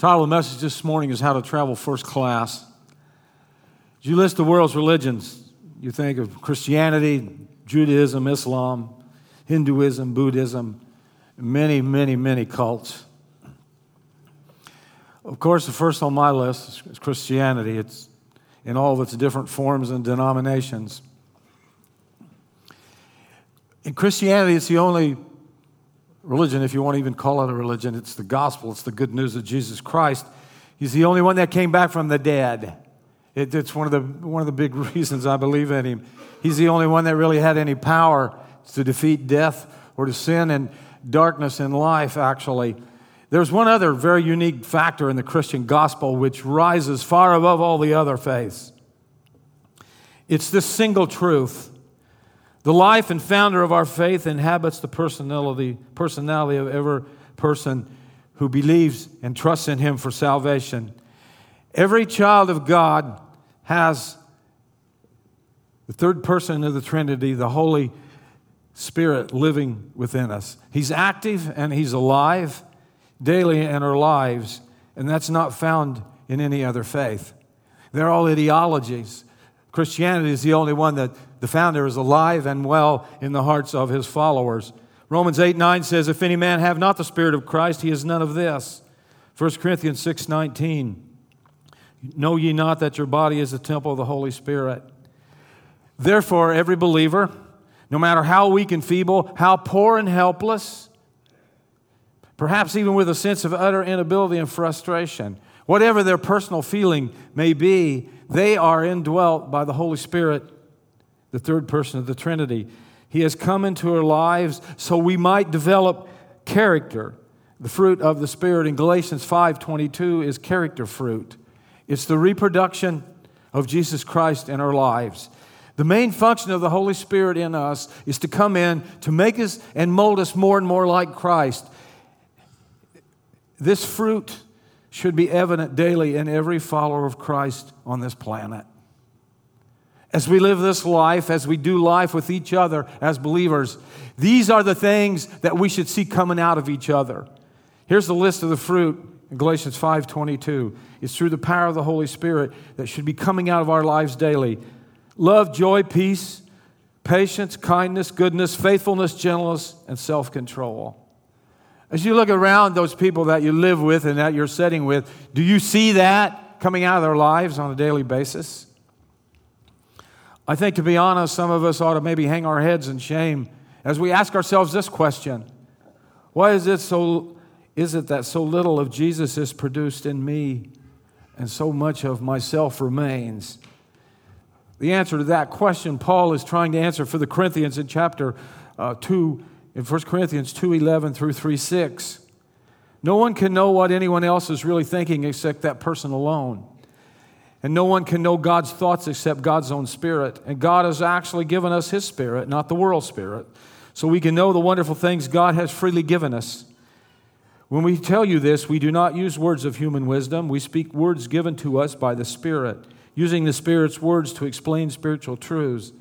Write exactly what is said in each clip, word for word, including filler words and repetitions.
Title of the message this morning is How to Travel First Class. As you list the world's religions, you think of Christianity, Judaism, Islam, Hinduism, Buddhism, many, many, many cults. Of course, the first on my list is Christianity. It's in all of its different forms and denominations. In Christianity, it's the only religion, if you want to even call it a religion, it's the gospel. It's the good news of Jesus Christ. He's the only one that came back from the dead. It, it's one of the one of the big reasons I believe in him. He's the only one that really had any power to defeat death or to sin and darkness in life, actually. There's one other very unique factor in the Christian gospel which rises far above all the other faiths. It's this single truth. The life and founder of our faith inhabits the personality, personality of every person who believes and trusts in him for salvation. Every child of God has the third person of the Trinity, the Holy Spirit, living within us. He's active and he's alive daily in our lives, and that's not found in any other faith. They're all ideologies. Christianity is the only one that the founder is alive and well in the hearts of his followers. Romans eight nine says, if any man have not the Spirit of Christ, he is none of this. First Corinthians six nineteen, know ye not that your body is the temple of the Holy Spirit. Therefore, every believer, no matter how weak and feeble, how poor and helpless, perhaps even with a sense of utter inability and frustration, whatever their personal feeling may be, they are indwelt by the Holy Spirit, the third person of the Trinity. He has come into our lives so we might develop character. The fruit of the Spirit in Galatians five twenty-two is character fruit. It's the reproduction of Jesus Christ in our lives. The main function of the Holy Spirit in us is to come in to make us and mold us more and more like Christ. This fruit should be evident daily in every follower of Christ on this planet. As we live this life, as we do life with each other as believers, these are the things that we should see coming out of each other. Here's the list of the fruit in Galatians five twenty-two. It's through the power of the Holy Spirit that should be coming out of our lives daily. Love, joy, peace, patience, kindness, goodness, faithfulness, gentleness, and self-control. As you look around those people that you live with and that you're sitting with, do you see that coming out of their lives on a daily basis? I think, to be honest, some of us ought to maybe hang our heads in shame as we ask ourselves this question. Why is it so, is it that so little of Jesus is produced in me and so much of myself remains? The answer to that question, Paul is trying to answer for the Corinthians in chapter uh, two, in First Corinthians two eleven through three six, no one can know what anyone else is really thinking except that person alone. And no one can know God's thoughts except God's own Spirit. And God has actually given us His Spirit, not the world's Spirit, so we can know the wonderful things God has freely given us. When we tell you this, we do not use words of human wisdom. We speak words given to us by the Spirit, using the Spirit's words to explain spiritual truths.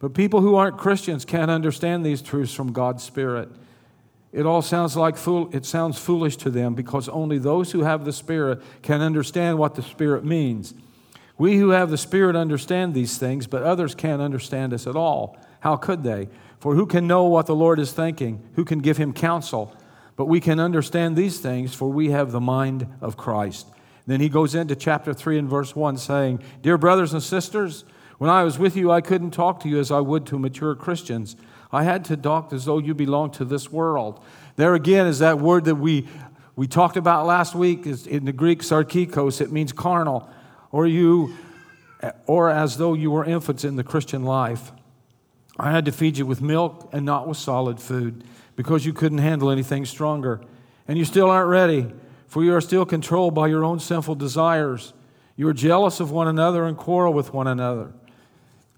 But people who aren't Christians can't understand these truths from God's Spirit. It all sounds like fool, it sounds foolish to them because only those who have the Spirit can understand what the Spirit means. We who have the Spirit understand these things, but others can't understand us at all. How could they? For who can know what the Lord is thinking? Who can give him counsel? But we can understand these things, for we have the mind of Christ. Then he goes into chapter three and verse one saying, dear brothers and sisters, when I was with you, I couldn't talk to you as I would to mature Christians. I had to talk as though you belonged to this world. There again is that word that we we talked about last week. It's in the Greek, sarkikos. It means carnal, or you, or as though you were infants in the Christian life. I had to feed you with milk and not with solid food, because you couldn't handle anything stronger. And you still aren't ready, for you are still controlled by your own sinful desires. You are jealous of one another and quarrel with one another.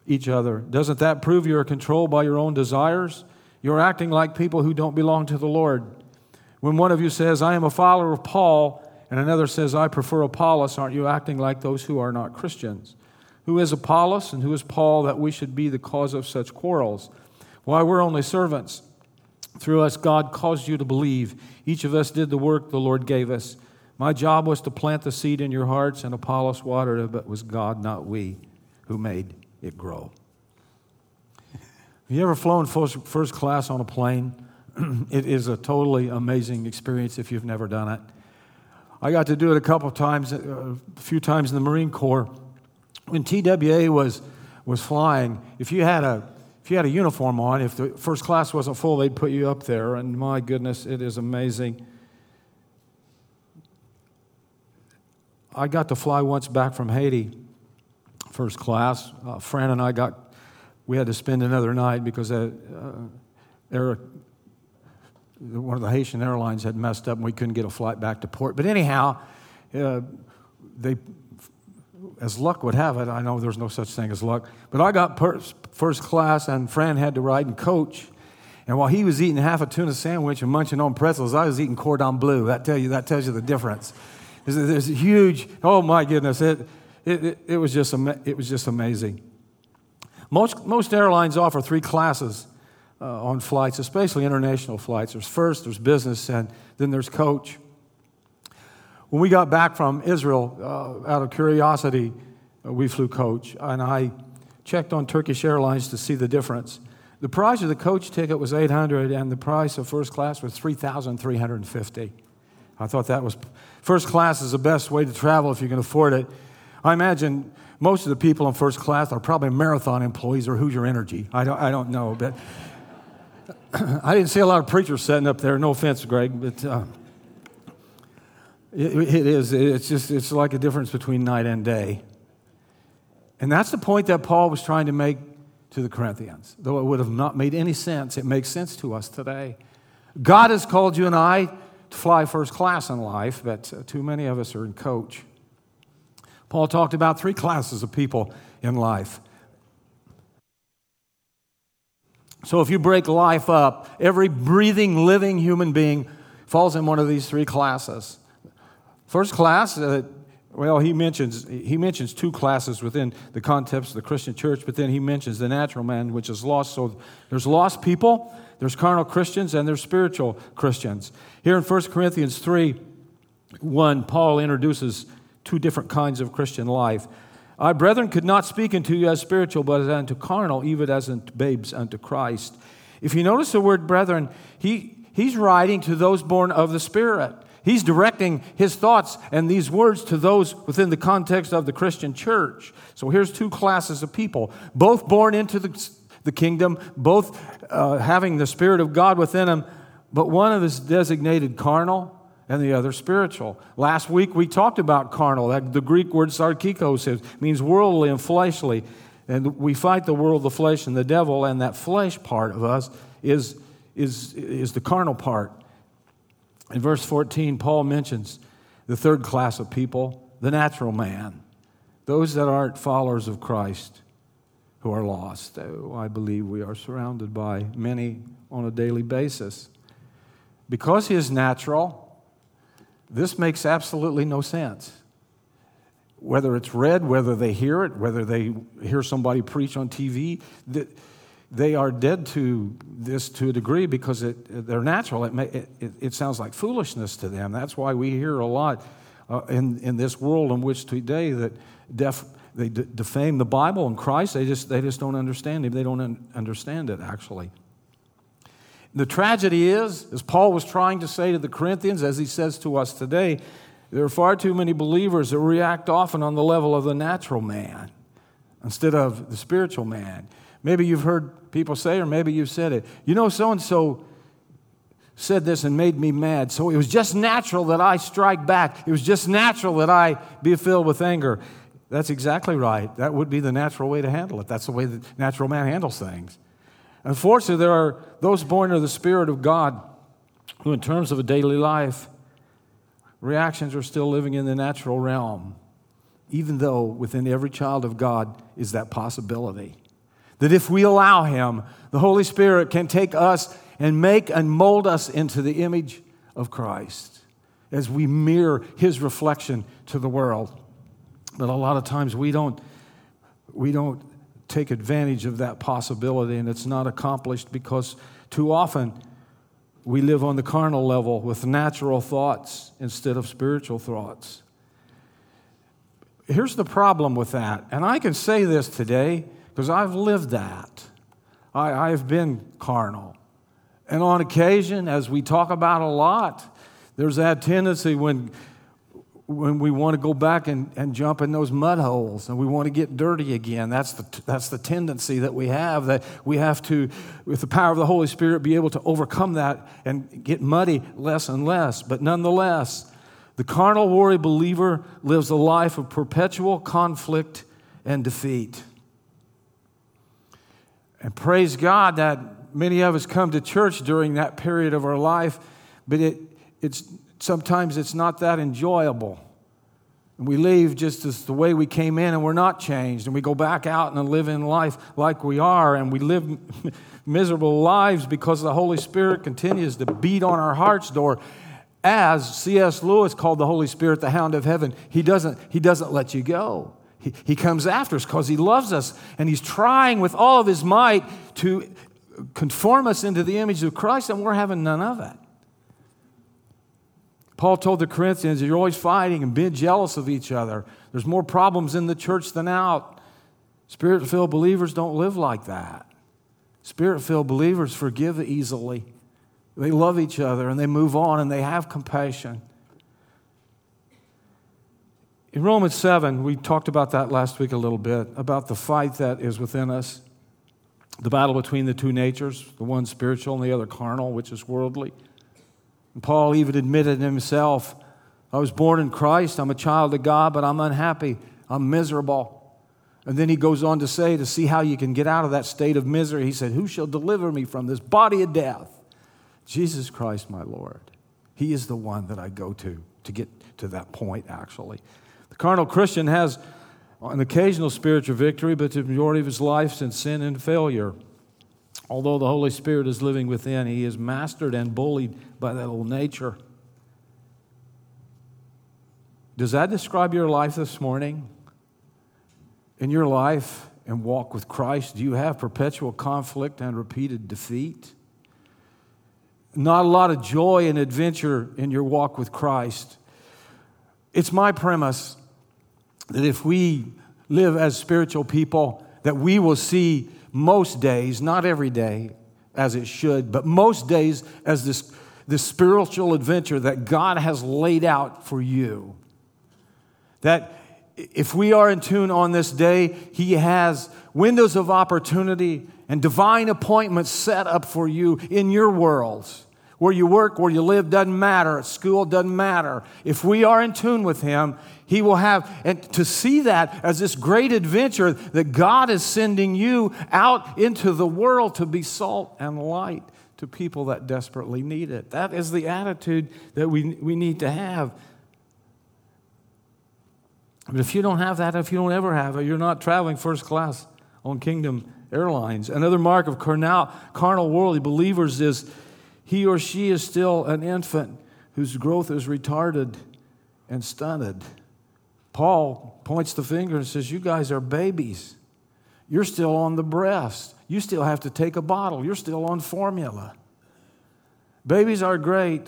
each other. Doesn't that prove you are controlled by your own desires? You're acting like people who don't belong to the Lord. When one of you says, I am a follower of Paul, and another says, I prefer Apollos, aren't you acting like those who are not Christians? Who is Apollos and who is Paul that we should be the cause of such quarrels? Why, we're only servants. Through us, God caused you to believe. Each of us did the work the Lord gave us. My job was to plant the seed in your hearts, and Apollos watered it, but it was God, not we, who made it grow. Have you ever flown first class on a plane? It is a totally amazing experience if you've never done it. I got to do it a couple of times, a few times in the Marine Corps. When T W A was was flying, if you had a if you had a uniform on, if the first class wasn't full, they'd put you up there. And my goodness, it is amazing. I got to fly once back from Haiti, first class. Uh, Fran and I got we had to spend another night because uh, Eric. one of the Haitian airlines had messed up and we couldn't get a flight back to port. But anyhow, uh, they, as luck would have it, I know there's no such thing as luck, but I got per- first class and Fran had to ride and coach. And while he was eating half a tuna sandwich and munching on pretzels, I was eating cordon bleu. That tell you, that tells you the difference. There's, there's a huge, oh my goodness, it, it, it, it, was just ama- it was just amazing. Most, most airlines offer three classes Uh, on flights, especially international flights. There's first, there's business, and then there's coach. When we got back from Israel, uh, out of curiosity, uh, we flew coach, and I checked on Turkish Airlines to see the difference. The price of the coach ticket was eight hundred dollars, and the price of first class was three thousand three hundred fifty dollars. I thought that was, first class is the best way to travel if you can afford it. I imagine most of the people in first class are probably Marathon employees or Hoosier Energy. I don't, I don't know, but... I didn't see a lot of preachers sitting up there. No offense, Greg, but uh, it, it is. It's just. It's like a difference between night and day. And that's the point that Paul was trying to make to the Corinthians. Though it would have not made any sense, it makes sense to us today. God has called you and I to fly first class in life, but too many of us are in coach. Paul talked about three classes of people in life. So if you break life up, every breathing, living human being falls in one of these three classes. First class, uh, well, he mentions he mentions two classes within the context of the Christian church, but then he mentions the natural man, which is lost. So there's lost people, there's carnal Christians, and there's spiritual Christians. Here in First Corinthians three, one, Paul introduces two different kinds of Christian life. I, brethren, could not speak unto you as spiritual, but as unto carnal, even as unto babes unto Christ. If you notice the word brethren, he, he's writing to those born of the Spirit. He's directing his thoughts and these words to those within the context of the Christian church. So here's two classes of people, both born into the, the kingdom, both uh, having the Spirit of God within them, but one of them is designated carnal, and the other spiritual. Last week we talked about carnal. That the Greek word sarkikos means worldly and fleshly. And we fight the world, the flesh, and the devil, and that flesh part of us is, is, is the carnal part. In verse fourteen, Paul mentions the third class of people, the natural man, those that aren't followers of Christ who are lost. Oh, I believe we are surrounded by many on a daily basis. Because he is natural, this makes absolutely no sense. Whether it's read, whether they hear it, whether they hear somebody preach on T V, they are dead to this to a degree because it, they're natural. It, may, it, it sounds like foolishness to them. That's why we hear a lot uh, in, in this world in which today that def, they d- defame the Bible and Christ. They just, they just don't understand it. They don't un- understand it, actually. The tragedy is, as Paul was trying to say to the Corinthians, as he says to us today, there are far too many believers that react often on the level of the natural man instead of the spiritual man. Maybe you've heard people say, or maybe you've said it, you know, so-and-so said this and made me mad, so it was just natural that I strike back. It was just natural that I be filled with anger. That's exactly right. That would be the natural way to handle it. That's the way the natural man handles things. Unfortunately, there are those born of the Spirit of God who, in terms of a daily life, reactions are still living in the natural realm, even though within every child of God is that possibility. That if we allow Him, the Holy Spirit can take us and make and mold us into the image of Christ as we mirror His reflection to the world. But a lot of times we don't, we don't, take advantage of that possibility, and it's not accomplished because too often We live on the carnal level with natural thoughts instead of spiritual thoughts. Here's the problem with that, and I can say this today because I've lived that. I, I've been carnal. And on occasion, as we talk about a lot, there's that tendency when, when we want to go back and, and jump in those mud holes and we want to get dirty again. That's the, that's the tendency that we have, that we have to, with the power of the Holy Spirit, be able to overcome that and get muddy less and less. But nonetheless, the carnal, worry believer lives a life of perpetual conflict and defeat. And praise God that many of us come to church during that period of our life, but it it's sometimes it's not that enjoyable. And we leave just as the way we came in, and we're not changed, and we go back out and live in life like we are, and we live miserable lives because the Holy Spirit continues to beat on our heart's door. As C S Lewis called the Holy Spirit the hound of heaven, he doesn't, he doesn't let you go. He, he comes after us because he loves us, and he's trying with all of his might to conform us into the image of Christ, and we're having none of it. Paul told the Corinthians, you're always fighting and being jealous of each other. There's more problems in the church than out. Spirit-filled believers don't live like that. Spirit-filled believers forgive easily. They love each other, and they move on, and they have compassion. In Romans seven, we talked about that last week a little bit, about the fight that is within us, the battle between the two natures, the one spiritual and the other carnal, which is worldly. And Paul even admitted himself, I was born in Christ, I'm a child of God, but I'm unhappy, I'm miserable. And then he goes on to say, to see how you can get out of that state of misery, he said, who shall deliver me from this body of death? Jesus Christ, my Lord. He is the one that I go to to get to that point, actually. The carnal Christian has an occasional spiritual victory, but the majority of his life is in sin and failure. Although the Holy Spirit is living within, he is mastered and bullied by that old nature. Does that describe your life this morning? In your life and walk with Christ, do you have perpetual conflict and repeated defeat? Not a lot of joy and adventure in your walk with Christ. It's my premise that if we live as spiritual people, that we will see most days, not every day as it should, but most days as this, this spiritual adventure that God has laid out for you. That if we are in tune on this day, He has windows of opportunity and divine appointments set up for you in your worlds. Where you work, where you live, doesn't matter. At school, doesn't matter. If we are in tune with Him, He will have, and to see that as this great adventure that God is sending you out into the world to be salt and light to people that desperately need it. That is the attitude that we, we need to have. But if you don't have that, if you don't ever have it, you're not traveling first class on Kingdom Airlines. Another mark of carnal, carnal worldly believers is he or she is still an infant whose growth is retarded and stunted. Paul points the finger and says, you guys are babies. You're still on the breast. You still have to take a bottle. You're still on formula. Babies are great.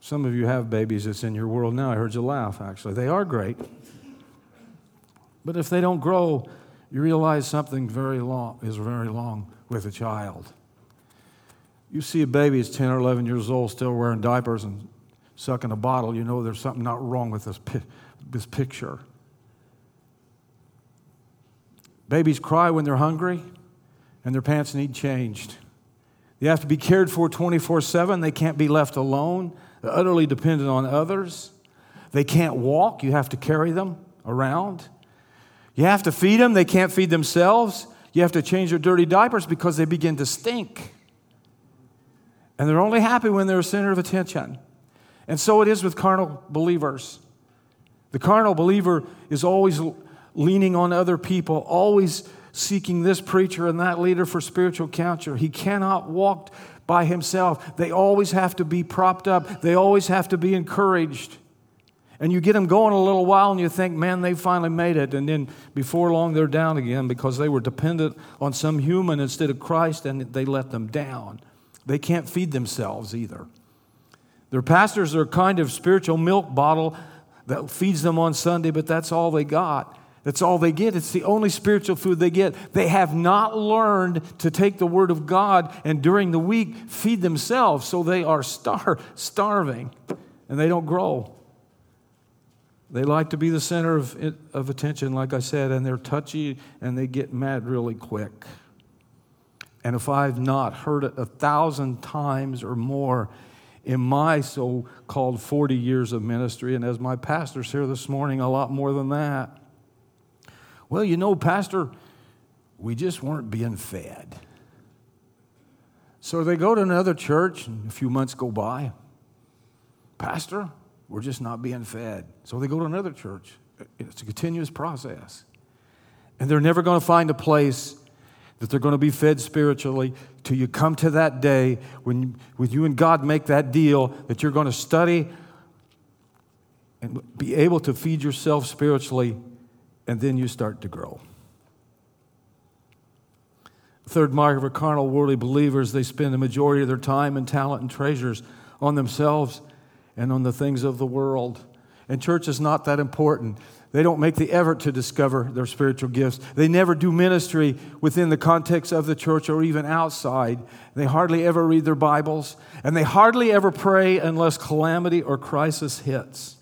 Some of you have babies that's in your world now. I heard you laugh, actually. They are great. But if they don't grow, you realize something very long is very wrong with a child. You see a baby is ten or eleven years old still wearing diapers and sucking a bottle, you know there's something not wrong with this, pi- this picture. Babies cry when they're hungry and their pants need changed. They have to be cared for twenty-four seven. They can't be left alone. They're utterly dependent on others. They can't walk. You have to carry them around. You have to feed them. They can't feed themselves. You have to change their dirty diapers because they begin to stink. And they're only happy when they're a center of attention. And so it is with carnal believers. The carnal believer is always leaning on other people, always seeking this preacher and that leader for spiritual counsel. He cannot walk by himself. They always have to be propped up. They always have to be encouraged. And you get them going a little while and you think, man, they finally made it. And then before long, they're down again because they were dependent on some human instead of Christ, and they let them down. They can't feed themselves either. Their pastors are a kind of spiritual milk bottle that feeds them on Sunday, but that's all they got. That's all they get. It's the only spiritual food they get. They have not learned to take the Word of God and during the week feed themselves, so they are star- starving and they don't grow. They like to be the center of, of attention, like I said, and they're touchy and they get mad really quick. And if I've not heard it a thousand times or more in my so-called forty years of ministry, and as my pastor's here this morning, a lot more than that. Well, you know, Pastor, we just weren't being fed. So they go to another church, and a few months go by. Pastor, we're just not being fed. So they go to another church. It's a continuous process. And they're never going to find a place that they're going to be fed spiritually till you come to that day when, when you and God make that deal that you're going to study and be able to feed yourself spiritually, and then you start to grow. The third mark of a carnal, worldly believer is they spend the majority of their time and talent and treasures on themselves and on the things of the world. And church is not that important. They don't make the effort to discover their spiritual gifts. They never do ministry within the context of the church or even outside. They hardly ever read their Bibles, and they hardly ever pray unless calamity or crisis hits.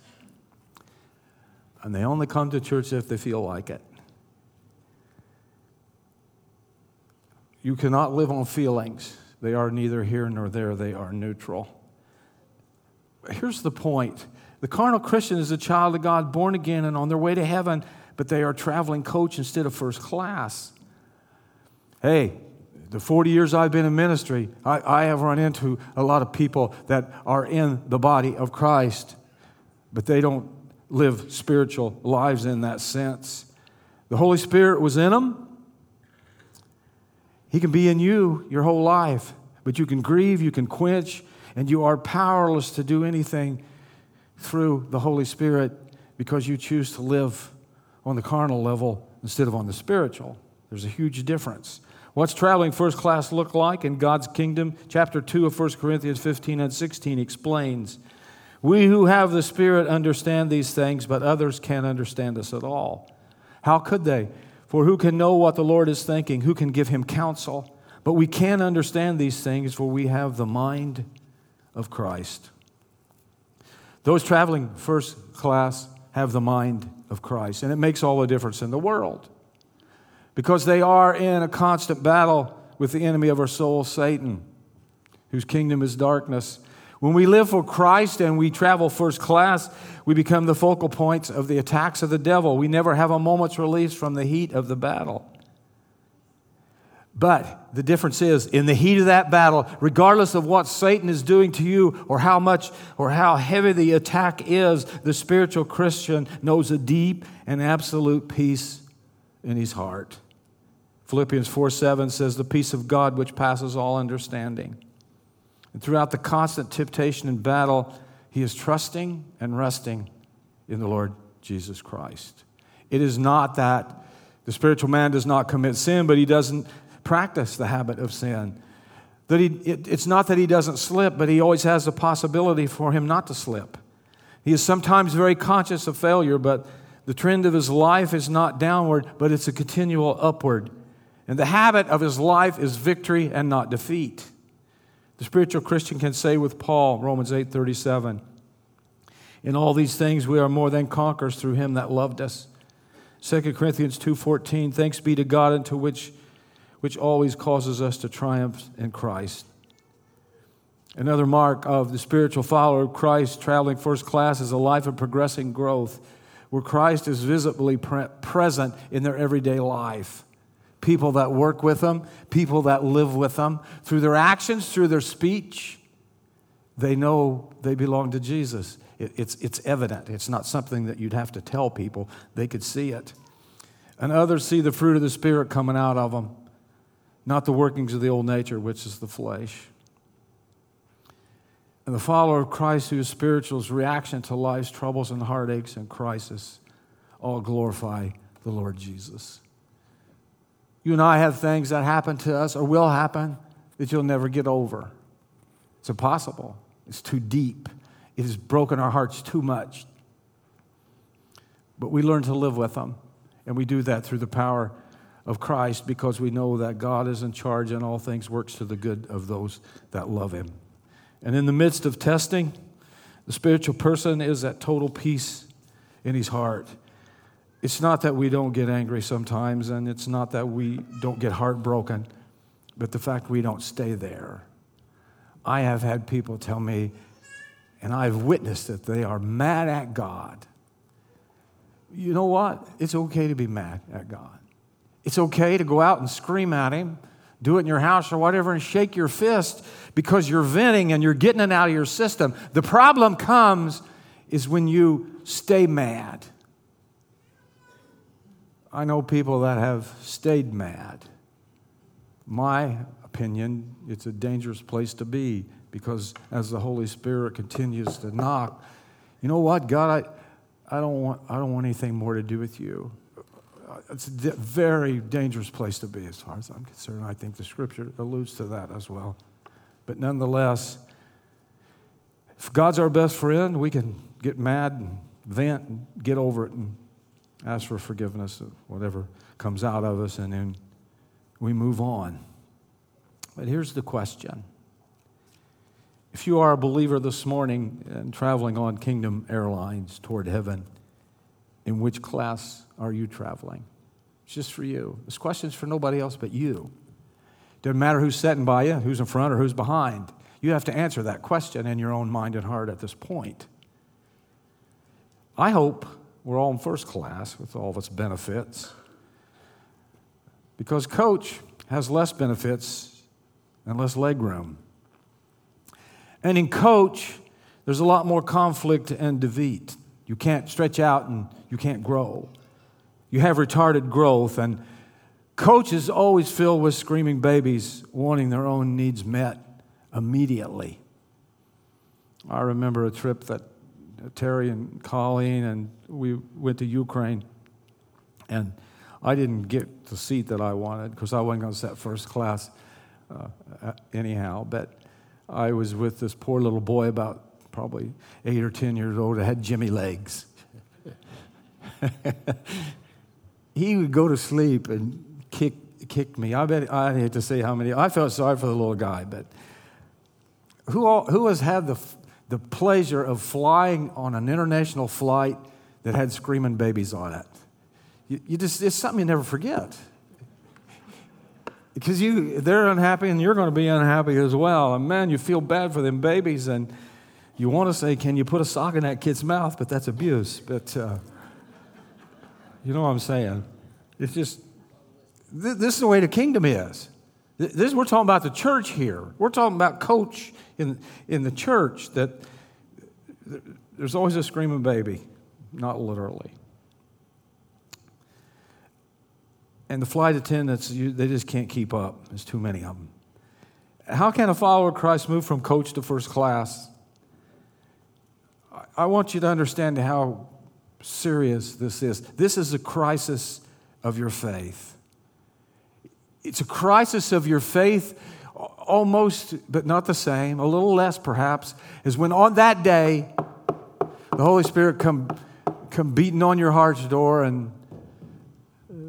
And they only come to church if they feel like it. You cannot live on feelings. They are neither here nor there. They are neutral. Here's the point. The carnal Christian is a child of God, born again and on their way to heaven, but they are traveling coach instead of first class. Hey, the forty years I've been in ministry, I, I have run into a lot of people that are in the body of Christ, but they don't live spiritual lives in that sense. The Holy Spirit was in them. He can be in you your whole life, but you can grieve, you can quench, and you are powerless to do anything through the Holy Spirit because you choose to live on the carnal level instead of on the spiritual. There's a huge difference. What's traveling first class look like in God's kingdom? Chapter two of First Corinthians fifteen and sixteen explains, "We who have the Spirit understand these things, but others can't understand us at all." How could they? For who can know what the Lord is thinking? Who can give him counsel? But we can understand these things, for we have the mind of Christ. Those traveling first class have the mind of Christ, and it makes all the difference in the world because they are in a constant battle with the enemy of our soul, Satan, whose kingdom is darkness. When we live for Christ and we travel first class, we become the focal points of the attacks of the devil. We never have a moment's release from the heat of the battle. But the difference is, in the heat of that battle, regardless of what Satan is doing to you or how much or how heavy the attack is, the spiritual Christian knows a deep and absolute peace in his heart. Philippians four seven says, "The peace of God which passes all understanding." And throughout the constant temptation and battle, he is trusting and resting in the Lord Jesus Christ. It is not that the spiritual man does not commit sin, but he doesn't practice the habit of sin. That he, it, it's not that he doesn't slip, but he always has the possibility for him not to slip. He is sometimes very conscious of failure, but the trend of his life is not downward, but it's a continual upward. And the habit of his life is victory and not defeat. The spiritual Christian can say with Paul, Romans eight thirty-seven, "In all these things we are more than conquerors through him that loved us." Second Corinthians two fourteen, "Thanks be to God unto which which always causes us to triumph in Christ." Another mark of the spiritual follower of Christ traveling first class is a life of progressing growth where Christ is visibly pre- present in their everyday life. People that work with them, people that live with them, through their actions, through their speech, they know they belong to Jesus. It, it's, it's evident. It's not something that you'd have to tell people. They could see it. And others see the fruit of the Spirit coming out of them, not the workings of the old nature, which is the flesh. And the follower of Christ who is spiritual's reaction to life's troubles and heartaches and crisis all glorify the Lord Jesus. You and I have things that happen to us or will happen that you'll never get over. It's impossible. It's too deep. It has broken our hearts too much. But we learn to live with them, and we do that through the power of Christ because we know that God is in charge and all things works to the good of those that love him. And in the midst of testing, the spiritual person is at total peace in his heart. It's not that we don't get angry sometimes, and it's not that we don't get heartbroken, but the fact we don't stay there. I have had people tell me, and I've witnessed that they are mad at God. You know what? It's okay to be mad at God. It's okay to go out and scream at him, do it in your house or whatever, and shake your fist because you're venting and you're getting it out of your system. The problem comes is when you stay mad. I know people that have stayed mad. My opinion, it's a dangerous place to be because as the Holy Spirit continues to knock, you know what, God, I, I don't want, I don't want anything more to do with you. It's a very dangerous place to be as far as I'm concerned. I think the Scripture alludes to that as well. But nonetheless, if God's our best friend, we can get mad and vent and get over it and ask for forgiveness of whatever comes out of us, and then we move on. But here's the question. If you are a believer this morning and traveling on Kingdom Airlines toward heaven, in which class are you traveling? It's just for you. This question's for nobody else but you. Doesn't matter who's sitting by you, who's in front or who's behind. You have to answer that question in your own mind and heart at this point. I hope we're all in first class with all of its benefits, because coach has less benefits and less legroom. And in coach, there's a lot more conflict and defeat. You can't stretch out and you can't grow. You have retarded growth, and coach is always filled with screaming babies wanting their own needs met immediately. I remember a trip that Terry and Colleen and we went to Ukraine, and I didn't get the seat that I wanted because I wasn't going to sit first class uh, anyhow, but I was with this poor little boy about probably eight or ten years old that had Jimmy legs. He would go to sleep and kick kick me. I bet I hate to say how many. I felt sorry for the little guy, but who all, who has had the the pleasure of flying on an international flight that had screaming babies on it? You, you just it's something you never forget. Because you they're unhappy and you're going to be unhappy as well. And man, you feel bad for them babies, and you want to say, can you put a sock in that kid's mouth? But that's abuse. But uh, you know what I'm saying. It's just, th- this is the way the kingdom is. Th- this We're talking about the church here. We're talking about coach in, in the church, that th- there's always a screaming baby, not literally. And the flight attendants, you, they just can't keep up. There's too many of them. How can a follower of Christ move from coach to first class? I want you to understand how serious this is. This is a crisis of your faith. It's a crisis of your faith, almost, but not the same, a little less perhaps, is when on that day, the Holy Spirit come, come beating on your heart's door, and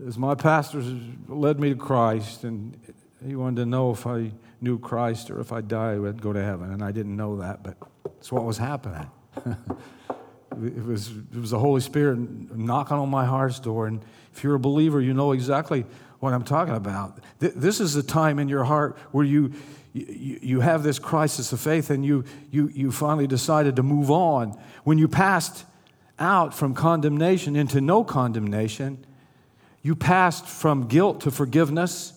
as my pastor led me to Christ, and he wanted to know if I knew Christ or if I died, I'd go to heaven, and I didn't know that, but that's what was happening. It was it was the Holy Spirit knocking on my heart's door. And if you're a believer, you know exactly what I'm talking about. Th- this is the time in your heart where you you, you have this crisis of faith, and you, you you finally decided to move on. When you passed out from condemnation into no condemnation, you passed from guilt to forgiveness.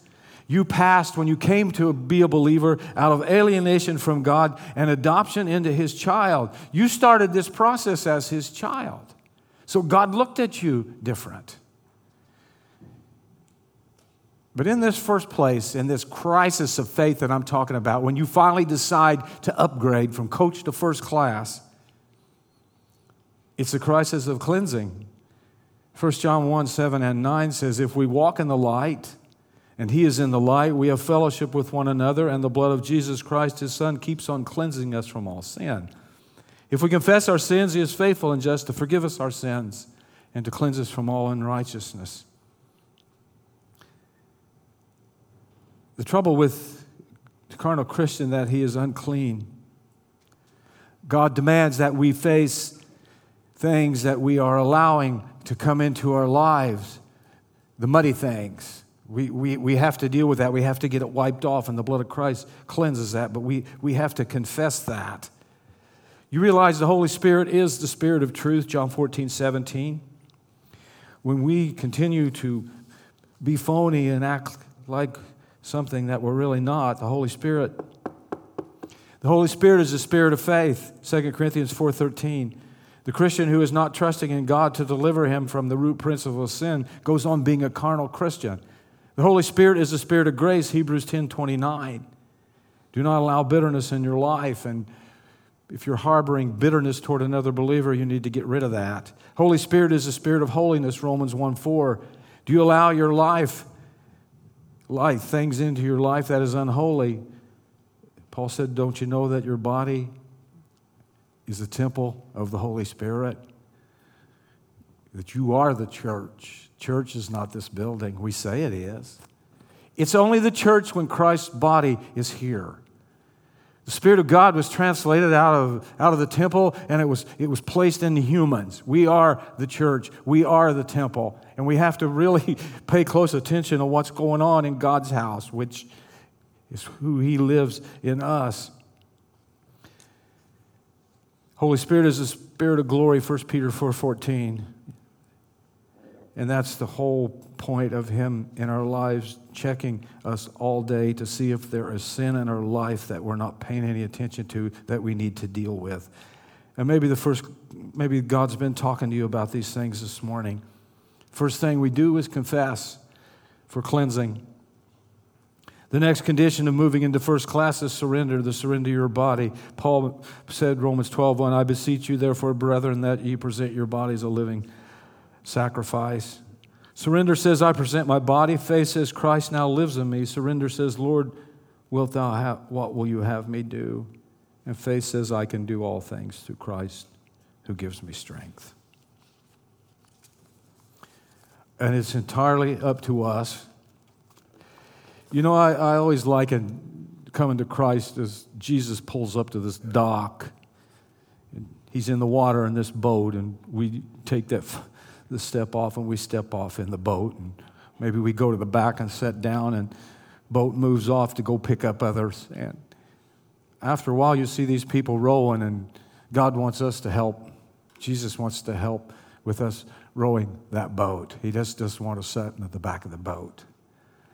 You passed, when you came to be a believer, out of alienation from God and adoption into his child. You started this process as his child. So God looked at you different. But in this first place, in this crisis of faith that I'm talking about, when you finally decide to upgrade from coach to first class, it's a crisis of cleansing. First John one, seven and nine says, if we walk in the light and he is in the light, we have fellowship with one another, and the blood of Jesus Christ, his son, keeps on cleansing us from all sin. If we confess our sins, he is faithful and just to forgive us our sins and to cleanse us from all unrighteousness. The trouble with the carnal Christian that he is unclean. God demands that we face things that we are allowing to come into our lives, the muddy things. We, we, we have to deal with that. We have to get it wiped off, and the blood of Christ cleanses that, but we, we have to confess that. You realize the Holy Spirit is the Spirit of truth, John fourteen, seventeen. When we continue to be phony and act like something that we're really not, the Holy Spirit. The Holy Spirit is the spirit of faith, Second Corinthians four thirteen. The Christian who is not trusting in God to deliver him from the root principle of sin goes on being a carnal Christian. The Holy Spirit is the spirit of grace, Hebrews ten twenty-nine. Do not allow bitterness in your life, and if you're harboring bitterness toward another believer, you need to get rid of that. Holy Spirit is the spirit of holiness, Romans one four. Do you allow your life Light, things into your life that is unholy? Paul said, don't you know that your body is the temple of the Holy Spirit? That you are the church. Church is not this building. We say it is. It's only the church when Christ's body is here. The Spirit of God was translated out of, out of the temple, and it was, it was placed in humans. We are the church. We are the temple. And we have to really pay close attention to what's going on in God's house, which is who he lives in us. Holy Spirit is the spirit of glory, First Peter four fourteen. And that's the whole point of him in our lives, checking us all day to see if there is sin in our life that we're not paying any attention to, that we need to deal with. And maybe the first, maybe God's been talking to you about these things this morning. First thing we do is confess for cleansing. The next condition of moving into first class is surrender, the surrender of your body. Paul said, Romans twelve one, I beseech you, therefore, brethren, that ye present your bodies a living sacrifice. Surrender says, I present my body. Faith says, Christ now lives in me. Surrender says, Lord, wilt thou have, what will you have me do? And faith says, I can do all things through Christ who gives me strength. And it's entirely up to us. You know, I, I always liken coming to Christ as Jesus pulls up to this dock. And he's in the water in this boat, and we take that... F- the step off, and we step off in the boat, and maybe we go to the back and sit down, and boat moves off to go pick up others. And after a while, you see these people rowing, and God wants us to help. Jesus wants to help with us rowing that boat. He just doesn't want us sitting at the back of the boat.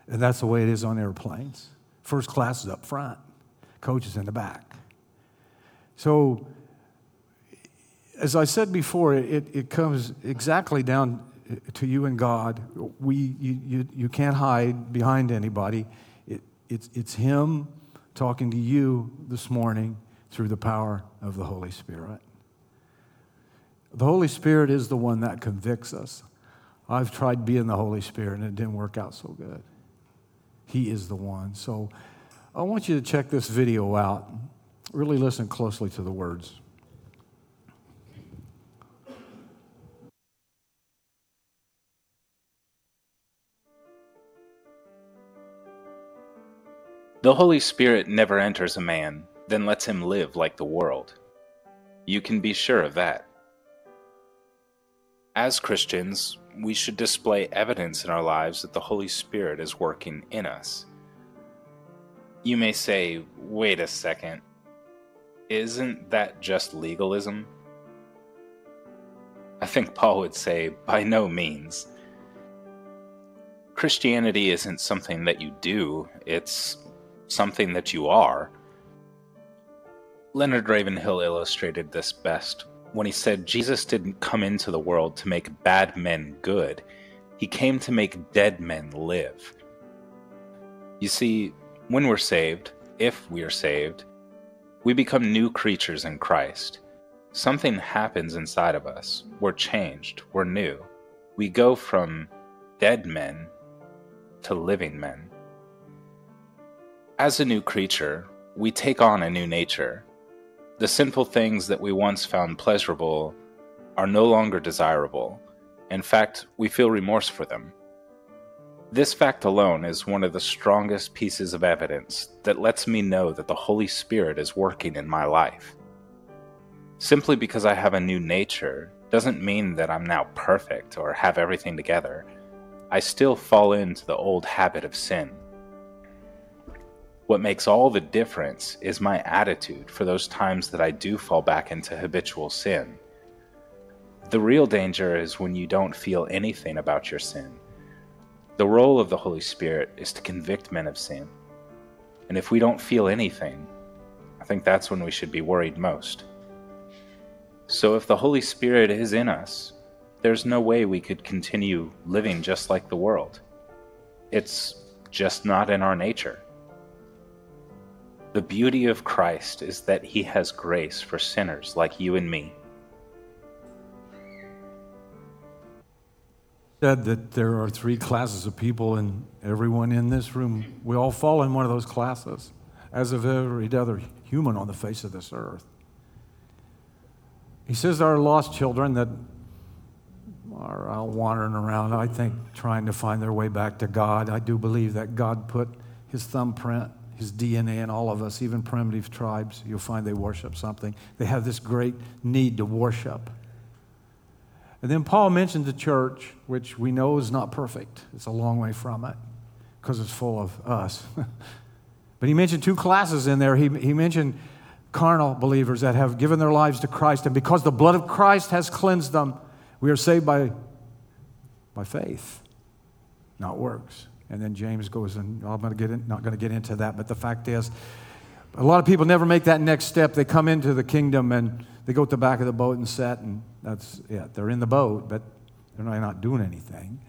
And that's the way it is on airplanes. First class is up front. Coach is in the back. So, as I said before, it, it comes exactly down to you and God. We you you, you can't hide behind anybody. It, it's, it's him talking to you this morning through the power of the Holy Spirit. The Holy Spirit is the one that convicts us. I've tried being the Holy Spirit, and it didn't work out so good. He is the one. So I want you to check this video out. Really listen closely to the words. The Holy Spirit never enters a man, then lets him live like the world. You can be sure of that. As Christians, we should display evidence in our lives that the Holy Spirit is working in us. You may say, wait a second, isn't that just legalism? I think Paul would say, by no means. Christianity isn't something that you do, it's something that you are. Leonard Ravenhill illustrated this best when he said Jesus didn't come into the world to make bad men good. He came to make dead men live. You see, when we're saved, if we are saved, we become new creatures in Christ. Something happens inside of us. We're changed. We're new. We go from dead men to living men. As a new creature, we take on a new nature. The sinful things that we once found pleasurable are no longer desirable. In fact, we feel remorse for them. This fact alone is one of the strongest pieces of evidence that lets me know that the Holy Spirit is working in my life. Simply because I have a new nature doesn't mean that I'm now perfect or have everything together. I still fall into the old habit of sin. What makes all the difference is my attitude for those times that I do fall back into habitual sin. The real danger is when you don't feel anything about your sin. The role of the Holy Spirit is to convict men of sin. And if we don't feel anything, I think that's when we should be worried most. So if the Holy Spirit is in us, there's no way we could continue living just like the world. It's just not in our nature. The beauty of Christ is that he has grace for sinners like you and me. Said that there are three classes of people, and everyone in this room, we all fall in one of those classes, as of every other human on the face of this earth. He says our lost children that are out wandering around, I think, trying to find their way back to God. I do believe that God put his thumbprint, his D N A in all of us, even primitive tribes. You'll find they worship something. They have this great need to worship. And then Paul mentioned the church, which we know is not perfect. It's a long way from it because it's full of us. But he mentioned two classes in there. He, he mentioned carnal believers that have given their lives to Christ, and because the blood of Christ has cleansed them, we are saved by, by faith, not works. And then James goes, and I'm going to get in, not going to get into that, but the fact is, a lot of people never make that next step. They come into the kingdom and they go to the back of the boat and sit, and that's it. They're in the boat, but they're not doing anything.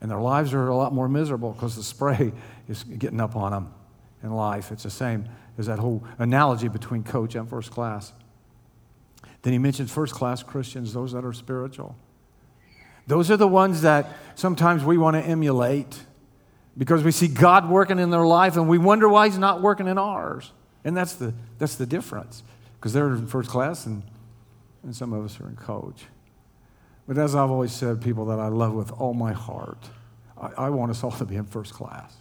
And their lives are a lot more miserable because the spray is getting up on them in life. It's the same as that whole analogy between coach and first class. Then he mentions first class Christians, those that are spiritual. Those are the ones that sometimes we want to emulate because we see God working in their life and we wonder why he's not working in ours. And that's the that's the difference, because they're in first class and, and some of us are in coach. But as I've always said, people that I love with all my heart, I, I want us all to be in first class.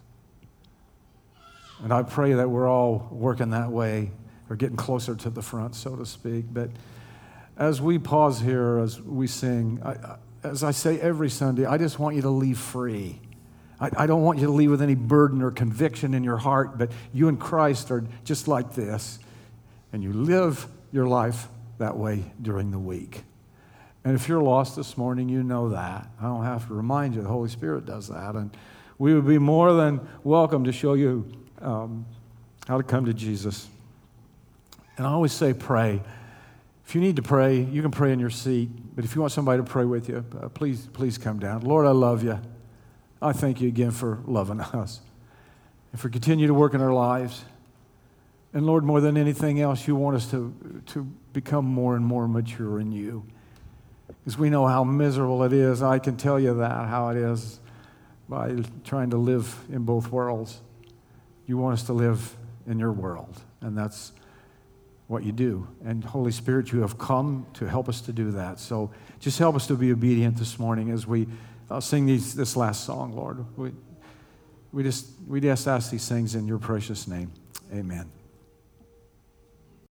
And I pray that we're all working that way or getting closer to the front, so to speak. But as we pause here, as we sing, I, as I say every Sunday, I just want you to leave free. I, I don't want you to leave with any burden or conviction in your heart, but you and Christ are just like this, and you live your life that way during the week. And if you're lost this morning, you know that. I don't have to remind you, the Holy Spirit does that, and we would be more than welcome to show you um, how to come to Jesus. And I always say pray. If you need to pray, you can pray in your seat, but if you want somebody to pray with you, uh, please, please come down. Lord, I love you. I thank you again for loving us and for continuing to work in our lives. And Lord, more than anything else, you want us to, to become more and more mature in you. Because we know how miserable it is. I can tell you that, how it is by trying to live in both worlds. You want us to live in your world, and that's what you do. And Holy Spirit, you have come to help us to do that. So just help us to be obedient this morning as we I'll sing these, this last song, Lord. We, we, just, we just ask these things in your precious name. Amen.